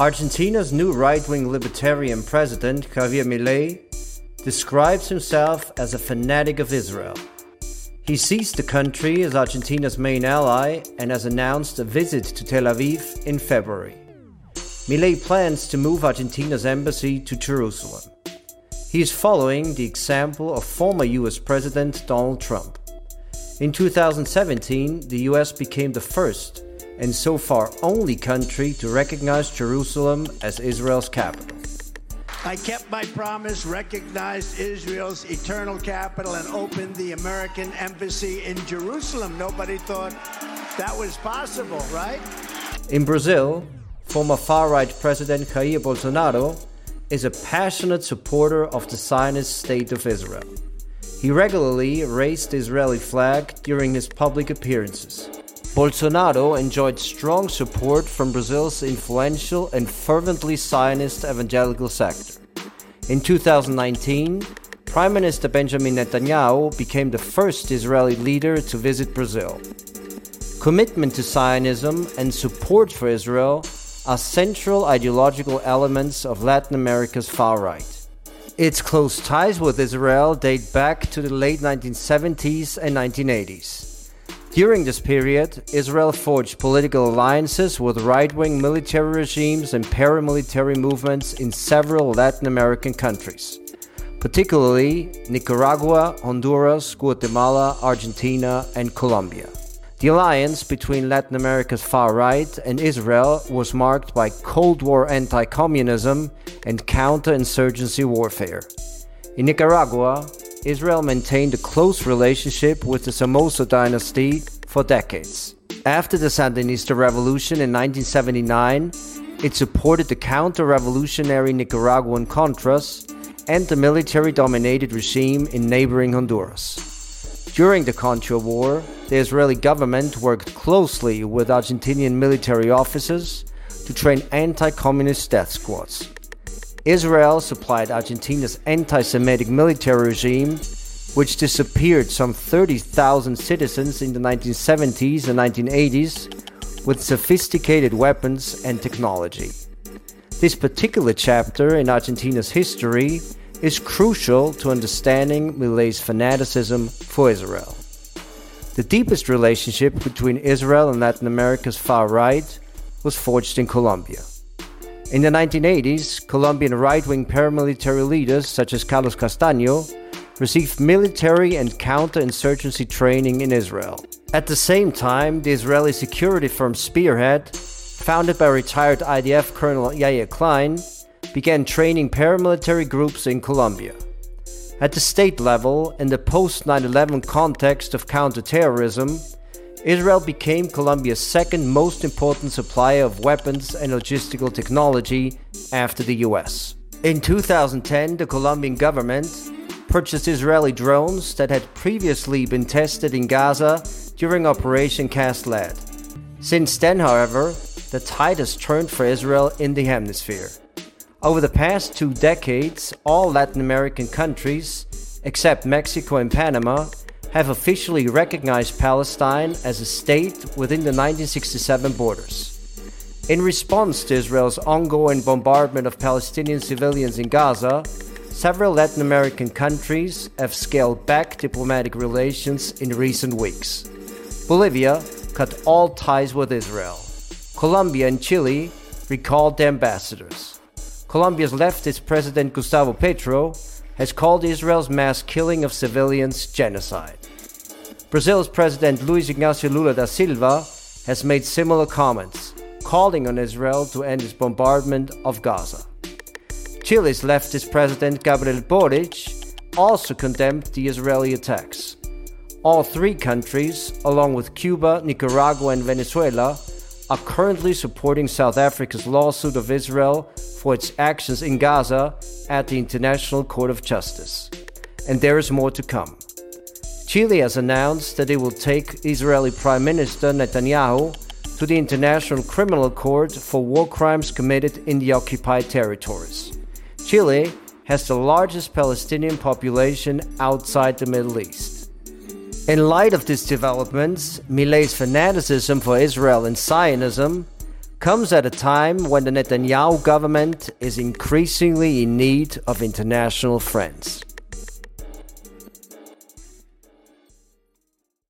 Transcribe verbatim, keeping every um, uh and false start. Argentina's new right-wing libertarian president, Javier Milei, describes himself as a fanatic of Israel. He sees the country as Argentina's main ally and has announced a visit to Tel Aviv in February. Milei plans to move Argentina's embassy to Jerusalem. He is following the example of former U S President Donald Trump. In two thousand seventeen, the U S became the first and so far only country to recognize Jerusalem as Israel's capital. I kept my promise, recognized Israel's eternal capital, and opened the American embassy in Jerusalem. Nobody thought that was possible, right? In Brazil, former far-right President Jair Bolsonaro is a passionate supporter of the Zionist state of Israel. He regularly raised the Israeli flag during his public appearances. Bolsonaro enjoyed strong support from Brazil's influential and fervently Zionist evangelical sector. In two thousand nineteen, Prime Minister Benjamin Netanyahu became the first Israeli leader to visit Brazil. Commitment to Zionism and support for Israel are central ideological elements of Latin America's far right. Its close ties with Israel date back to the late nineteen seventies and nineteen eighties. During this period, Israel forged political alliances with right-wing military regimes and paramilitary movements in several Latin American countries, particularly Nicaragua, Honduras, Guatemala, Argentina, and Colombia. The alliance between Latin America's far right and Israel was marked by Cold War anti-communism and counterinsurgency warfare. In Nicaragua, Israel maintained a close relationship with the Somoza dynasty for decades. After the Sandinista revolution in nineteen seventy-nine, it supported the counter-revolutionary Nicaraguan Contras and the military-dominated regime in neighboring Honduras. During the Contra War, the Israeli government worked closely with Argentinian military officers to train anti-communist death squads. Israel supplied Argentina's anti-Semitic military regime, which disappeared some thirty thousand citizens in the nineteen seventies and nineteen eighties with sophisticated weapons and technology. This particular chapter in Argentina's history is crucial to understanding Milei's fanaticism for Israel. The deepest relationship between Israel and Latin America's far right was forged in Colombia. In the nineteen eighties, Colombian right-wing paramilitary leaders such as Carlos Castaño received military and counterinsurgency training in Israel. At the same time, the Israeli security firm Spearhead, founded by retired I D F Colonel Yaya Klein, began training paramilitary groups in Colombia. At the state level, in the post nine eleven context of counterterrorism, Israel became Colombia's second most important supplier of weapons and logistical technology after the U S. In two thousand ten, the Colombian government purchased Israeli drones that had previously been tested in Gaza during Operation Cast Lead. Since then, however, the tide has turned for Israel in the hemisphere. Over the past two decades, all Latin American countries, except Mexico and Panama, have officially recognized Palestine as a state within the nineteen sixty-seven borders. In response to Israel's ongoing bombardment of Palestinian civilians in Gaza, several Latin American countries have scaled back diplomatic relations in recent weeks. Bolivia cut all ties with Israel. Colombia and Chile recalled their ambassadors. Colombia's leftist president Gustavo Petro has called Israel's mass killing of civilians genocide. Brazil's president Luiz Inácio Lula da Silva has made similar comments, calling on Israel to end its bombardment of Gaza. Chile's leftist president Gabriel Boric also condemned the Israeli attacks. All three countries, along with Cuba, Nicaragua, and Venezuela, are currently supporting South Africa's lawsuit of Israel for its actions in Gaza at the International Court of Justice. And there is more to come. Chile has announced that it will take Israeli Prime Minister Netanyahu to the International Criminal Court for war crimes committed in the occupied territories. Chile has the largest Palestinian population outside the Middle East. In light of these developments, Milei's fanaticism for Israel and Zionism comes at a time when the Netanyahu government is increasingly in need of international friends.